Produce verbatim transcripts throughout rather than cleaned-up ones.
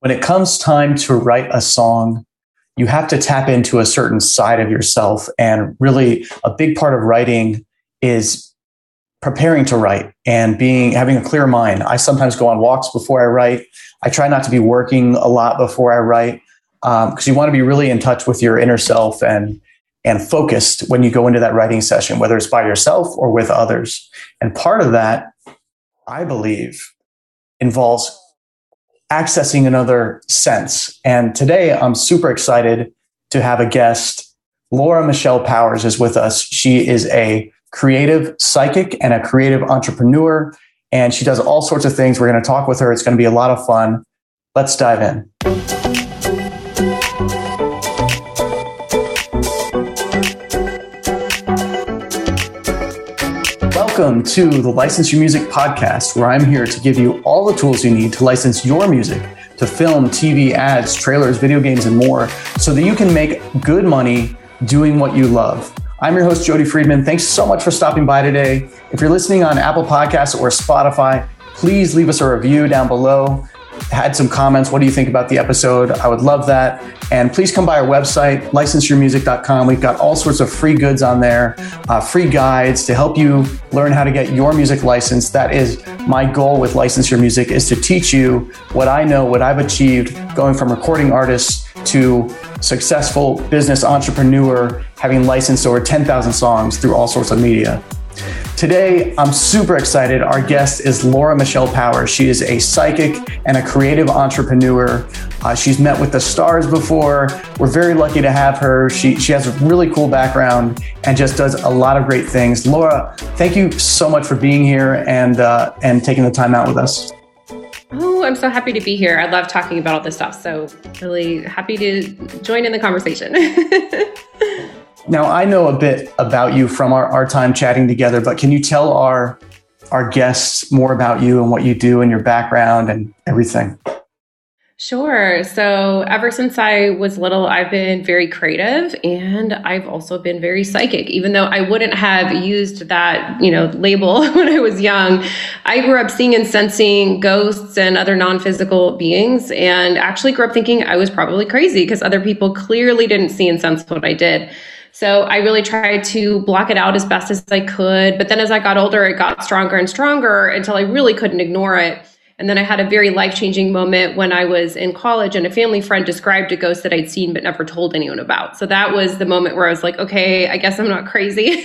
When it comes time to write a song, you have to tap into a certain side of yourself. And really a big part of writing is preparing to write and being, having a clear mind. I sometimes go on walks before I write. I try not to be working a lot before I write, um, because you want to be really in touch with your inner self and, and focused when you go into that writing session, whether it's by yourself or with others. And part of that, I believe, involves accessing another sense. And today I'm super excited to have a guest. Laura Michelle Powers is with us. She is a creative psychic and a creative entrepreneur, and she does all sorts of things. We're going to talk with her. It's going to be a lot of fun. Let's dive in. Welcome to the License Your Music Podcast, where I'm here to give you all the tools you need to license your music to film, T V, ads, trailers, video games, and more, so that you can make good money doing what you love. I'm your host, Jody Friedman. Thanks so much for stopping by today. If you're listening on Apple Podcasts or Spotify, please leave us a review down below. Had some comments. What do you think about the episode? I would love that. And please come by our website, license your music dot com. We've got all sorts of free goods on there, uh, free guides to help you learn how to get your music licensed. That is my goal with License Your Music, is to teach you what I know, what I've achieved, going from recording artists to successful business entrepreneur, having licensed over ten thousand songs through all sorts of media. Today, I'm super excited. Our guest is Laura Michelle Powers. She is a psychic and a creative entrepreneur. Uh, she's met with the stars before. We're very lucky to have her. She, she has a really cool background and just does a lot of great things. Laura, thank you so much for being here and, uh, and taking the time out with us. Oh, I'm so happy to be here. I love talking about all this stuff. So really happy to join in the conversation. Now, I know a bit about you from our, our time chatting together, but can you tell our our guests more about you and what you do and your background and everything? Sure. So ever since I was little, I've been very creative, and I've also been very psychic, even though I wouldn't have used that, you know, label when I was young. I grew up seeing and sensing ghosts and other non-physical beings, and actually grew up thinking I was probably crazy because other people clearly didn't see and sense what I did. So I really tried to block it out as best as I could. But then as I got older, it got stronger and stronger until I really couldn't ignore it. And then I had a very life-changing moment when I was in college, and a family friend described a ghost that I'd seen but never told anyone about. So that was the moment where I was like, okay, I guess I'm not crazy,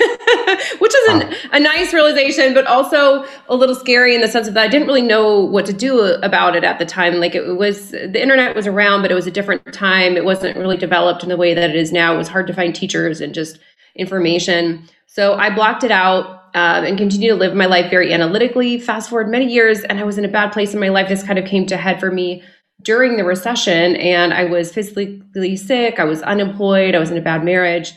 which is an, a nice realization, but also a little scary in the sense of that I didn't really know what to do about it at the time. Like, it was, the internet was around, but it was a different time. It wasn't really developed in the way that it is now. It was hard to find teachers and just information. So I blocked it out. Um, and continue to live my life very analytically. Fast forward many years, and I was in a bad place in my life. This kind of came to head for me during the recession, and I was physically sick. I was unemployed. I was in a bad marriage.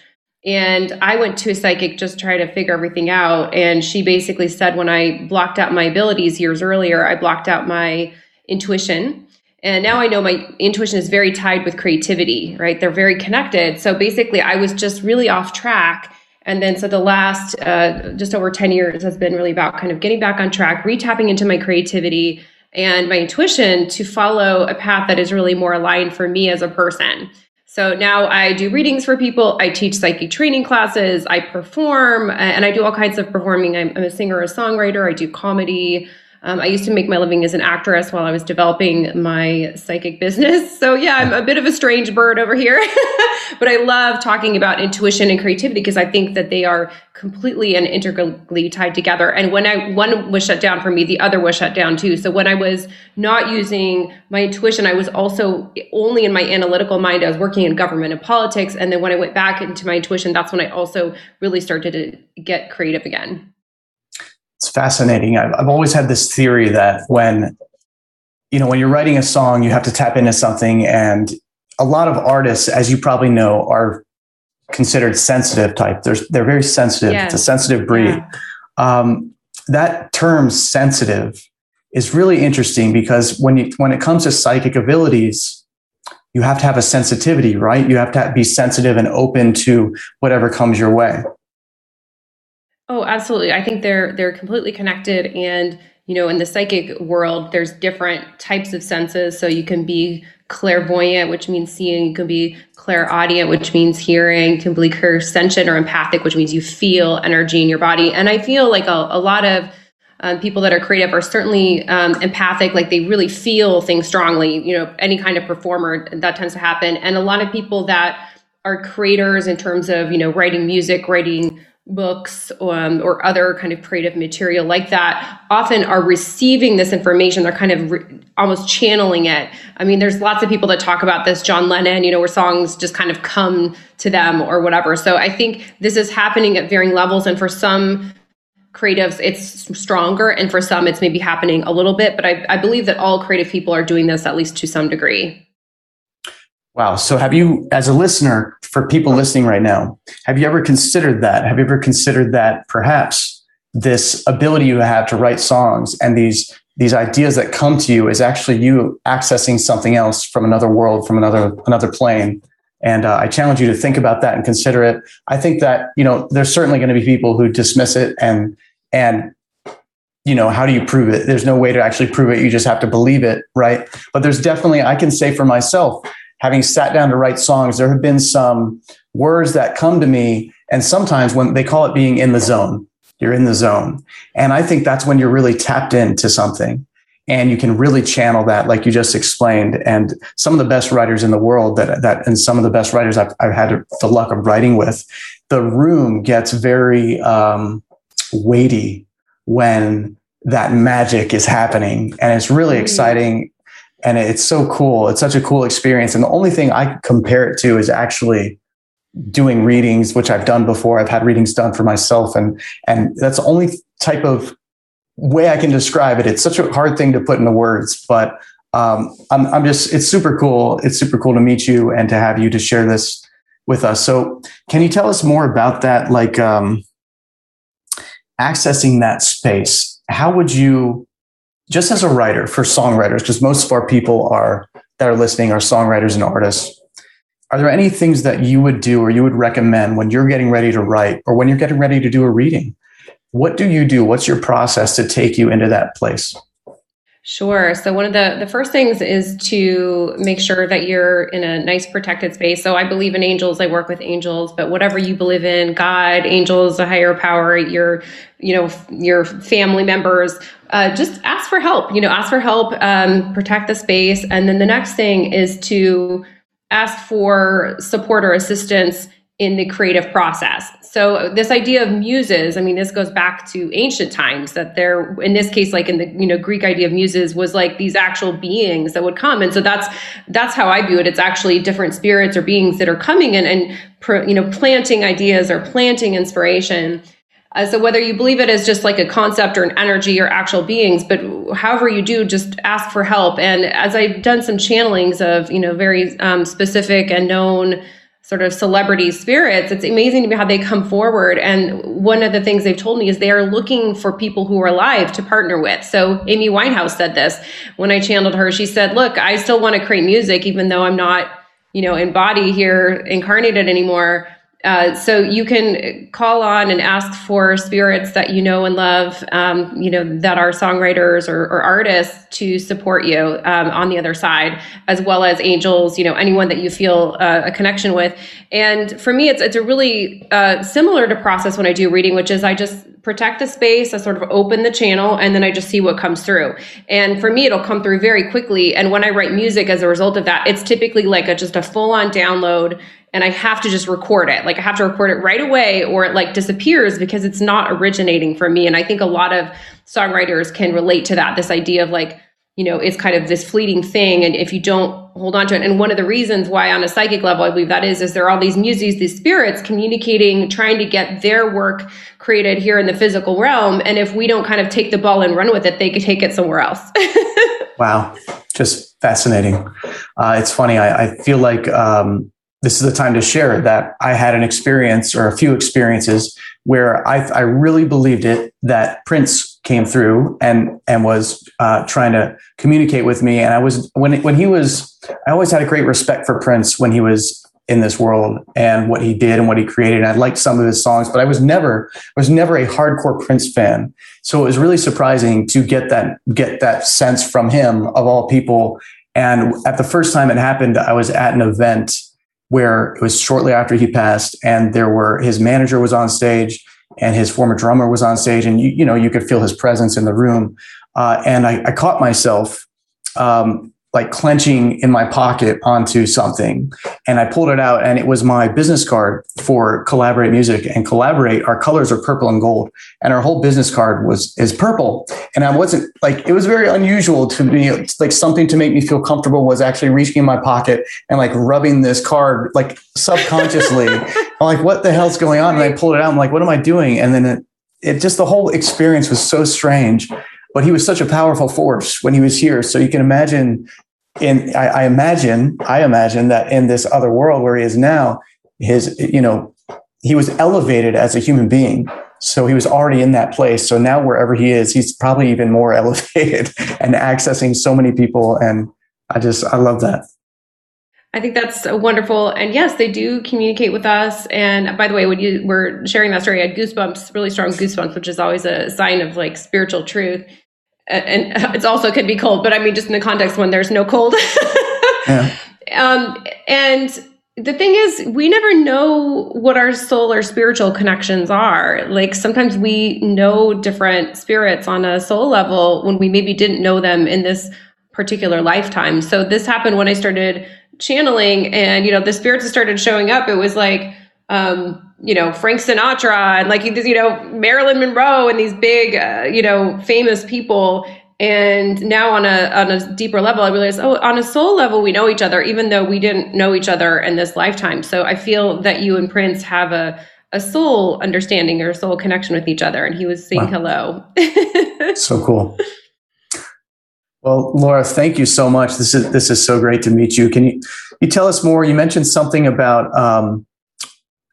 And I went to a psychic just to try to figure everything out. And she basically said, when I blocked out my abilities years earlier, I blocked out my intuition. And now I know my intuition is very tied with creativity, right? They're very connected. So basically, I was just really off track. And then, so the last uh, just over ten years has been really about kind of getting back on track, retapping into my creativity and my intuition to follow a path that is really more aligned for me as a person. So now I do readings for people. I teach psychic training classes. I perform, and I do all kinds of performing. I'm, I'm a singer, a songwriter. I do comedy. Um, I used to make my living as an actress while I was developing my psychic business. So yeah, I'm a bit of a strange bird over here, but I love talking about intuition and creativity because I think that they are completely and integrally tied together. And when I, one was shut down for me, the other was shut down too. So when I was not using my intuition, I was also only in my analytical mind. I was working in government and politics. And then when I went back into my intuition, that's when I also really started to get creative again. It's fascinating. I've, I've always had this theory that when, you know, when you're writing a song, you have to tap into something. And a lot of artists, as you probably know, are considered sensitive type. They're, they're very sensitive. Yes. It's a sensitive breed. Yeah. Um, that term sensitive is really interesting because when you, when it comes to psychic abilities, you have to have a sensitivity, right? You have to be sensitive and open to whatever comes your way. Oh, absolutely. I think they're they're completely connected. And you know, in the psychic world, there's different types of senses. So you can be clairvoyant, which means seeing. You can be clairaudient, which means hearing. You can be clairsentient or empathic, which means you feel energy in your body. And I feel like a, a lot of um, people that are creative are certainly um, empathic, like they really feel things strongly, you know, any kind of performer, that tends to happen. And a lot of people that are creators in terms of, you know, writing music, writing books, um, or other kind of creative material like that, often are receiving this information. They're kind of re- almost channeling it. I mean, there's lots of people that talk about this, John Lennon, you know, where songs just kind of come to them or whatever. So I think this is happening at varying levels. And for some creatives, it's stronger. And for some, it's maybe happening a little bit. But I, I believe that all creative people are doing this, at least to some degree. Wow. So have you, as a listener, for people listening right now, have you ever considered that? Have you ever considered that perhaps this ability you have to write songs and these these ideas that come to you is actually you accessing something else from another world, from another another plane? And uh, I challenge you to think about that and consider it. I think that, you know, there's certainly going to be people who dismiss it and and. You know, how do you prove it? There's no way to actually prove it. You just have to believe it, right? But there's definitely, I can say for myself, having sat down to write songs, there have been some words that come to me. And sometimes when they call it being in the zone, you're in the zone. And I think that's when you're really tapped into something and you can really channel that, like you just explained. And some of the best writers in the world that, that and some of the best writers I've, I've had the luck of writing with, the room gets very um, weighty when that magic is happening. And it's really exciting. And it's so cool. It's such a cool experience. And the only thing I compare it to is actually doing readings, which I've done before. I've had readings done for myself. And, and that's the only type of way I can describe it. It's such a hard thing to put into words, but um, I'm, I'm just, it's super cool. It's super cool to meet you and to have you to share this with us. So can you tell us more about that? Like um, accessing that space, how would you, just as a writer for songwriters, because most of our people are that are listening are songwriters and artists, are there any things that you would do or you would recommend when you're getting ready to write or when you're getting ready to do a reading? What do you do? What's your process to take you into that place? Sure. So one of the, the first things is to make sure that you're in a nice protected space. So I believe in angels. I work with angels, but whatever you believe in, God, angels, a higher power, your, you know, your family members, uh, just ask for help, you know, ask for help, um, protect the space. And then the next thing is to ask for support or assistance in the creative process. So this idea of muses, I mean, this goes back to ancient times, that there, in this case, like in the, you know, Greek idea of muses was like these actual beings that would come. And so that's, that's how I view it. It's actually different spirits or beings that are coming in and, and you know, planting ideas or planting inspiration. Uh, so whether you believe it as just like a concept or an energy or actual beings, but however you do, just ask for help. And as I've done some channelings of, you know, very um, specific and known sort of celebrity spirits, it's amazing to me how they come forward. And one of the things they've told me is they are looking for people who are alive to partner with. So Amy Winehouse said this when I channeled her. She said, look, I still want to create music, even though I'm not, you know, in body here incarnated anymore. Uh, so you can call on and ask for spirits that you know and love, um, you know, that are songwriters or, or artists to support you um, on the other side, as well as angels, you know, anyone that you feel uh, a connection with. And for me, it's it's a really uh, similar to process when I do reading, which is I just protect the space, I sort of open the channel, and then I just see what comes through. And for me, it'll come through very quickly. And when I write music as a result of that, it's typically like a, just a full-on download. And I have to just record it. Like I have to record it right away or it like disappears because it's not originating from me. And I think a lot of songwriters can relate to that, this idea of like, you know, it's kind of this fleeting thing. And if you don't hold on to it. And one of the reasons why on a psychic level, I believe that is, is there are all these muses, these spirits communicating, trying to get their work created here in the physical realm. And if we don't kind of take the ball and run with it, they could take it somewhere else. Wow. Just fascinating. Uh, it's funny. I, I feel like, um, this is the time to share that I had an experience or a few experiences where I, I really believed it that Prince came through and and was uh, trying to communicate with me. And I was when when he was, I always had a great respect for Prince when he was in this world and what he did and what he created. And I liked some of his songs, but I was never, I was never a hardcore Prince fan. So it was really surprising to get that, get that sense from him of all people. And at the first time it happened, I was at an event where it was shortly after he passed, and there were, his manager was on stage and his former drummer was on stage, and you, you know, you could feel his presence in the room. Uh, and I, I caught myself, um, like clenching in my pocket onto something, and I pulled it out, and it was my business card for Collaborate Music. And Collaborate, our colors are purple and gold, and our whole business card was is purple. And I wasn't like, it was very unusual to me, like something to make me feel comfortable was actually reaching in my pocket and like rubbing this card, like subconsciously. I'm like, what the hell's going on? And I pulled it out. I'm like, what am I doing? And then it, it just, the whole experience was so strange, but he was such a powerful force when he was here. So you can imagine. And I, I imagine, I imagine that in this other world where he is now, his, you know, he was elevated as a human being. So he was already in that place. So now wherever he is, he's probably even more elevated and accessing so many people. And I just, I love that. I think that's wonderful. And yes, they do communicate with us. And by the way, when you were sharing that story, I had goosebumps, really strong goosebumps, which is always a sign of like spiritual truth. And it's also could be cold, but I mean, just in the context when there's no cold. Yeah. Um, and the thing is, we never know what our soul or spiritual connections are. Like sometimes we know different spirits on a soul level when we maybe didn't know them in this particular lifetime. So this happened when I started channeling, and, you know, the spirits that started showing up, it was like, um, you know, Frank Sinatra and like, you know, Marilyn Monroe and these big, uh, you know, famous people. And now on a, on a deeper level, I realized, oh, on a soul level, we know each other, even though we didn't know each other in this lifetime. So I feel that you and Prince have a, a soul understanding or a soul connection with each other. And he was saying, wow. Hello. So cool. Well, Laura, thank you so much. This is, this is so great to meet you. Can you, you tell us more? You mentioned something about, um,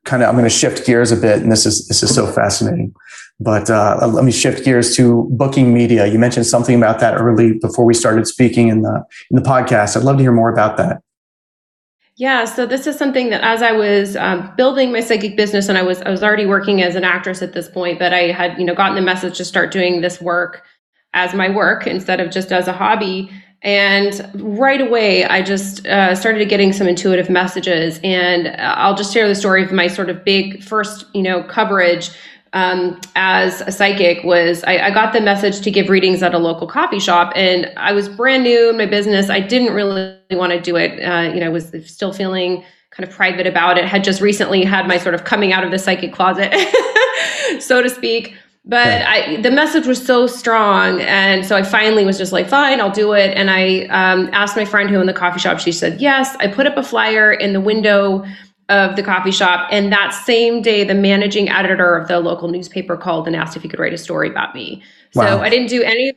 kind of, I'm going to shift gears a bit, and this is this is so fascinating. But uh, let me shift gears to booking media. You mentioned something about that early before we started speaking in the in the podcast. I'd love to hear more about that. Yeah, so this is something that as I was um, building my psychic business, and I was I was already working as an actress at this point, but I had you know gotten the message to start doing this work as my work instead of just as a hobby. And right away, I just uh, started getting some intuitive messages. And I'll just share the story of my sort of big first, you know, coverage um, as a psychic was I, I got the message to give readings at a local coffee shop. And I was brand new in my business. I didn't really want to do it. Uh, you know, I was still feeling kind of private about it. Had just recently had my sort of coming out of the psychic closet, so to speak. But I, the message was so strong. And so I finally was just like, fine, I'll do it. And I um, asked my friend who owned the coffee shop. She said, yes. I put up a flyer in the window of the coffee shop. And that same day, the managing editor of the local newspaper called and asked if he could write a story about me. Wow. So I didn't do any of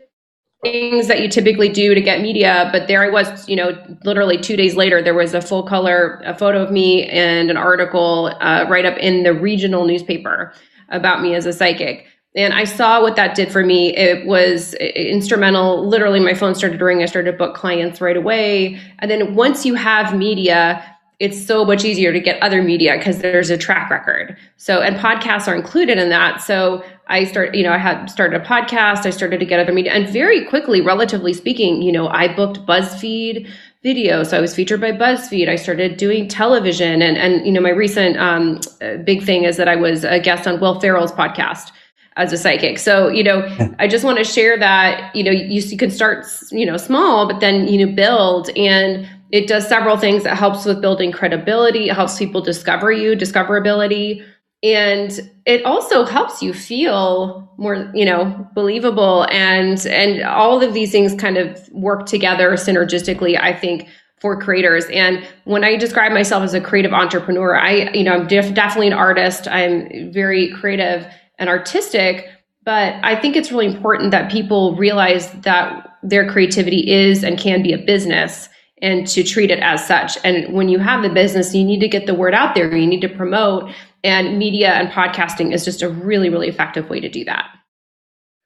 the things that you typically do to get media. But there I was, you know, literally two days later, there was a full color, a photo of me and an article uh, right up in the regional newspaper about me as a psychic. And I saw what that did for me. It was instrumental. Literally, my phone started ringing. I started to book clients right away. And then once you have media, it's so much easier to get other media because there's a track record. So, and podcasts are included in that. So I start, you know, I had started a podcast. I started to get other media. And very quickly, relatively speaking, you know, I booked Buzzfeed video. So I was featured by Buzzfeed. I started doing television. And, and you know, my recent um, big thing is that I was a guest on Will Ferrell's podcast as a psychic. So, you know, I just want to share that, you know, you, you can start, you know, small, but then, you know, build. And it does several things. It helps with building credibility. It helps people discover you, discoverability. And it also helps you feel more, you know, believable. And, and all of these things kind of work together synergistically, I think, for creators. And when I describe myself as a creative entrepreneur, I, you know, I'm def- definitely an artist. I'm very creative and artistic, but I think it's really important that people realize that their creativity is and can be a business and to treat it as such. And when you have the business, you need to get the word out there, you need to promote, and media and podcasting is just a really, really effective way to do that.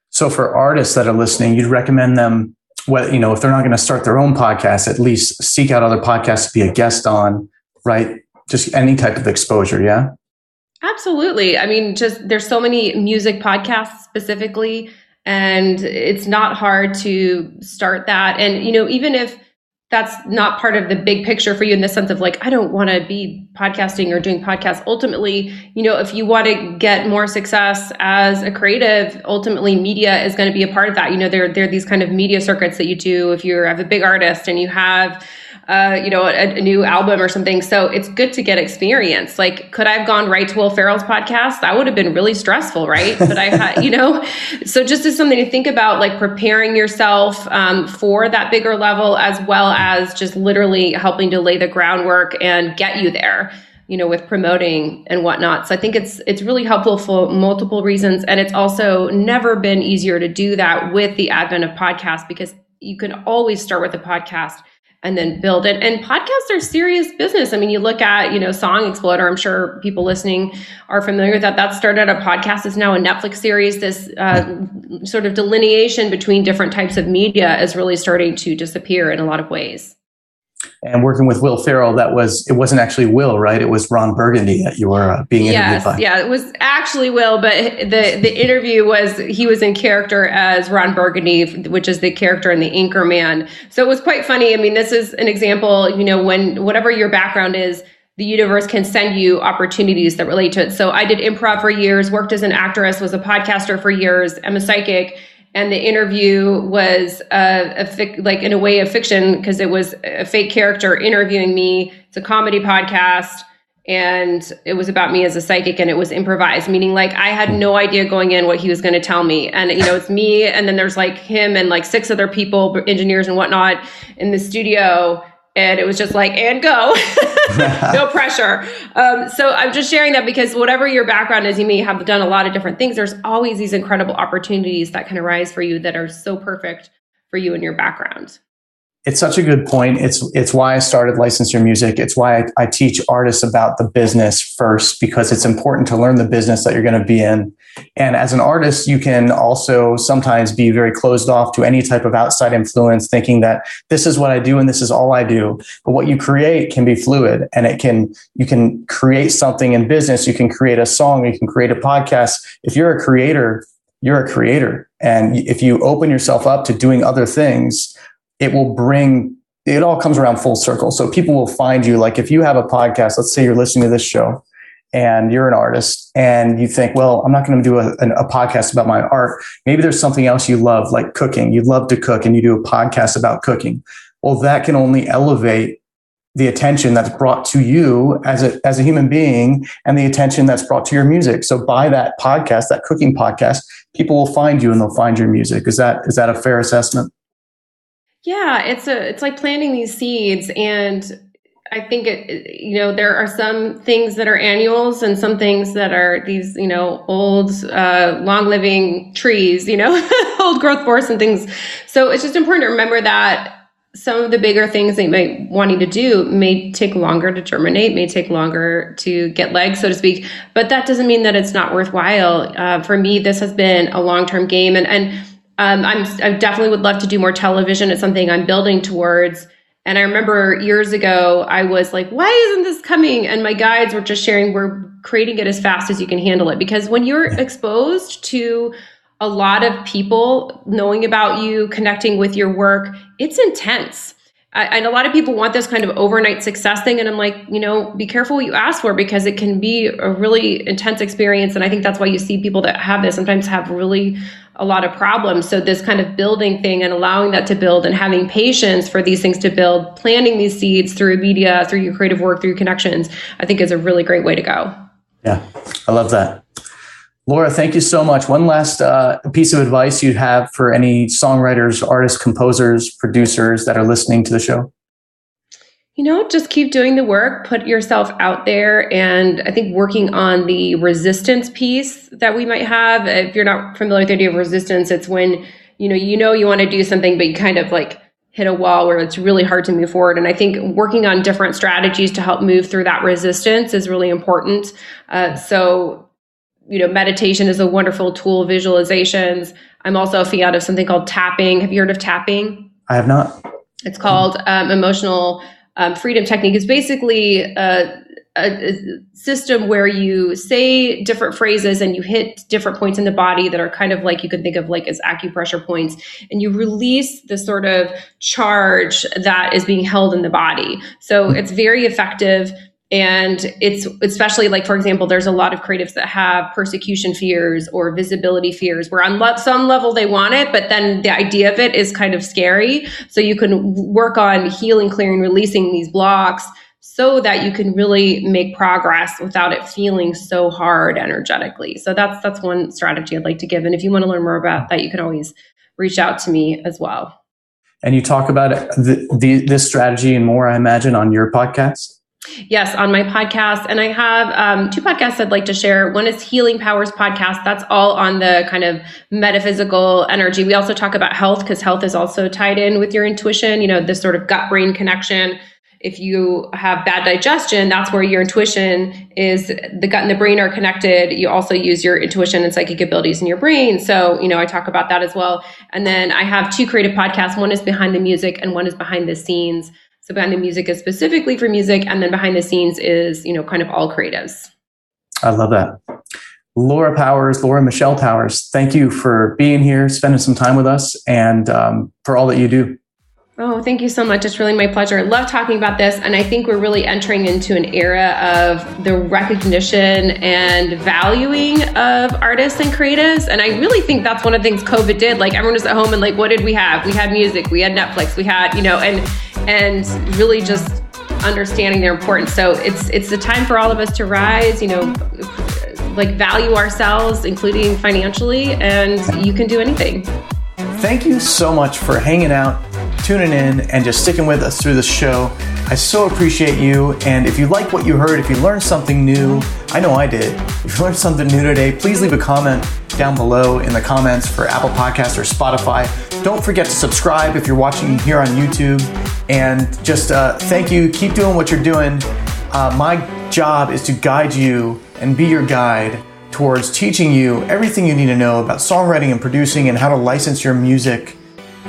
So for artists that are listening, you'd recommend them, well, you know, if they're not going to start their own podcast, at least seek out other podcasts to be a guest on, right? just any type of exposure. Yeah, absolutely. I mean, just there's so many music podcasts specifically, and it's not hard to start that. And, you know, even if that's not part of the big picture for you in the sense of like, I don't want to be podcasting or doing podcasts. Ultimately, you know, if you want to get more success as a creative, ultimately media is going to be a part of that. You know, there, there are these kind of media circuits that you do if you're have a big artist and you have, uh, you know, a, a new album or something. So it's good to get experience. Like, could I have gone right to Will Ferrell's podcast? That would have been really stressful, right? But I had, you know, so just as something to think about, like preparing yourself um, for that bigger level, as well as just literally helping to lay the groundwork and get you there, you know, with promoting and whatnot. So I think it's it's really helpful for multiple reasons. And it's also never been easier to do that with the advent of podcasts, because you can always start with a podcast and then build it. And podcasts are serious business. I mean, you look at, you know, Song Exploder, I'm sure people listening are familiar with that. That started a podcast, is now a Netflix series. This uh, sort of delineation between different types of media is really starting to disappear in a lot of ways. And working with Will Ferrell, that was, it wasn't actually Will, right? It was Ron Burgundy that you were uh, being interviewed yes, by. Yeah, it was actually Will, but the, the interview was, he was in character as Ron Burgundy, which is the character in the Anchorman. So it was quite funny. I mean, this is an example, you know, when whatever your background is, the universe can send you opportunities that relate to it. So I did improv for years, worked as an actress, was a podcaster for years. I'm a psychic. And the interview was uh, a fic- like in a way of fiction, because it was a fake character interviewing me. It's a comedy podcast, and it was about me as a psychic, and it was improvised, meaning like I had no idea going in what he was going to tell me. And, you know, it's me, and then there's like him and like six other people, engineers and whatnot, in the studio. And it was just like, and go, no pressure. Um, so I'm just sharing that because whatever your background is, you may have done a lot of different things. There's always these incredible opportunities that can arise for you that are so perfect for you and your background. It's such a good point. It's it's why I started License Your Music. It's why I, I teach artists about the business first, because it's important to learn the business that you're going to be in. And as an artist, you can also sometimes be very closed off to any type of outside influence, thinking that this is what I do and this is all I do. But what you create can be fluid, and it can you can create something in business. You can create a song. You can create a podcast. If you're a creator, you're a creator. And if you open yourself up to doing other things, it will bring, it all comes around full circle. So people will find you. Like if you have a podcast, let's say you're listening to this show and you're an artist and you think, well, I'm not going to do a, a podcast about my art. Maybe there's something else you love, like cooking. You love to cook and you do a podcast about cooking. Well, that can only elevate the attention that's brought to you as a, as a human being, and the attention that's brought to your music. So by that podcast, that cooking podcast, people will find you and they'll find your music. Is that, is that a fair assessment? Yeah, it's a it's like planting these seeds, and I think it, you know, there are some things that are annuals and some things that are these, you know, old, uh, long living trees, you know, old growth forests and things. So it's just important to remember that some of the bigger things that you might wanting to do may take longer to germinate, may take longer to get legs, so to speak. But that doesn't mean that it's not worthwhile. Uh, for me, this has been a long term game, and and. Um, I'm, I definitely would love to do more television. It's something I'm building towards. And I remember years ago, I was like, why isn't this coming? And my guides were just sharing, we're creating it as fast as you can handle it. Because when you're exposed to a lot of people knowing about you, connecting with your work, it's intense. I, and a lot of people want this kind of overnight success thing. And I'm like, you know, be careful what you ask for, because it can be a really intense experience. And I think that's why you see people that have this sometimes have really a lot of problems. So this kind of building thing and allowing that to build and having patience for these things to build, planting these seeds through media, through your creative work, through connections, I think is a really great way to go. Yeah, I love that. Laura, thank you so much. One last uh, piece of advice you'd have for any songwriters, artists, composers, producers that are listening to the show? You know, just keep doing the work, put yourself out there. And I think working on the resistance piece that we might have, if you're not familiar with the idea of resistance, it's when, you know, you know, you want to do something, but you kind of like hit a wall where it's really hard to move forward. And I think working on different strategies to help move through that resistance is really important. Uh, so You know, meditation is a wonderful tool, visualizations. I'm also a fan of something called tapping. Have you heard of tapping? I have not. It's called um, emotional um, freedom technique. It's basically uh, a, a system where you say different phrases and you hit different points in the body that are kind of like, you can think of like as acupressure points, and you release the sort of charge that is being held in the body. So it's very effective. And it's especially like, for example, there's a lot of creatives that have persecution fears or visibility fears where on some level they want it, but then the idea of it is kind of scary. So you can work on healing, clearing, releasing these blocks so that you can really make progress without it feeling so hard energetically. So that's that's one strategy I'd like to give. And if you want to learn more about that, you can always reach out to me as well. And you talk about the, the, this strategy and more, I imagine, on your podcast? Yes, on my podcast. And I have um, two podcasts I'd like to share. One is Healing Powers Podcast. That's all on the kind of metaphysical energy. We also talk about health, because health is also tied in with your intuition, you know, this sort of gut-brain connection. If you have bad digestion, that's where your intuition is. The gut and the brain are connected. You also use your intuition and psychic abilities in your brain. So, you know, I talk about that as well. And then I have two creative podcasts. One is Behind the Music and one is Behind the Scenes. So Behind the Music is specifically for music, and then Behind the Scenes is, you know, kind of all creatives. I love that. Laura Powers, Laura Michelle Powers, thank you for being here, spending some time with us, and um, for all that you do. Oh, thank you so much. It's really my pleasure. I love talking about this. And I think we're really entering into an era of the recognition and valuing of artists and creatives. And I really think that's one of the things COVID did. Like, everyone was at home and like, what did we have? We had music, we had Netflix, we had, you know, and and really just understanding their importance. So it's it's the time for all of us to rise, you know, like value ourselves, including financially, and you can do anything. Thank you so much for hanging out, tuning in, and just sticking with us through the show. I so appreciate you. And if you like what you heard, if you learned something new, I know I did. If you learned something new today, please leave a comment down below in the comments for Apple Podcasts or Spotify. Don't forget to subscribe if you're watching here on YouTube. And just uh, thank you. Keep doing what you're doing. Uh, my job is to guide you and be your guide towards teaching you everything you need to know about songwriting and producing and how to license your music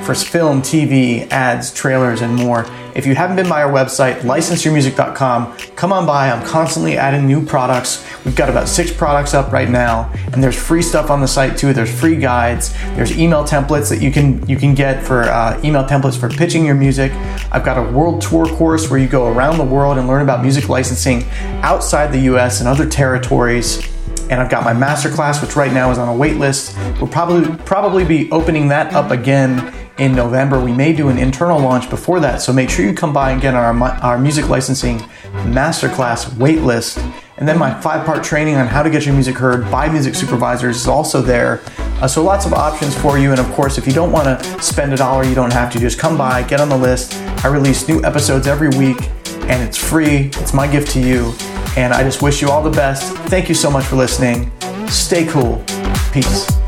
for film, T V, ads, trailers, and more. If you haven't been by our website, license your music dot com, come on by. I'm constantly adding new products. We've got about six products up right now, and there's free stuff on the site too. There's free guides. There's email templates that you can you can get for uh, email templates for pitching your music. I've got a world tour course where you go around the world and learn about music licensing outside the U S and other territories. And I've got my masterclass, which right now is on a wait list. We'll probably probably be opening that up again in November. We may do an internal launch before that, so make sure you come by and get our our music licensing masterclass wait list. And then my five-part training on how to get your music heard by music supervisors is also there. Uh, so lots of options for you. And of course, if you don't want to spend a dollar, you don't have to. Just come by, get on the list. I release new episodes every week, and it's free. It's my gift to you. And I just wish you all the best. Thank you so much for listening. Stay cool. Peace.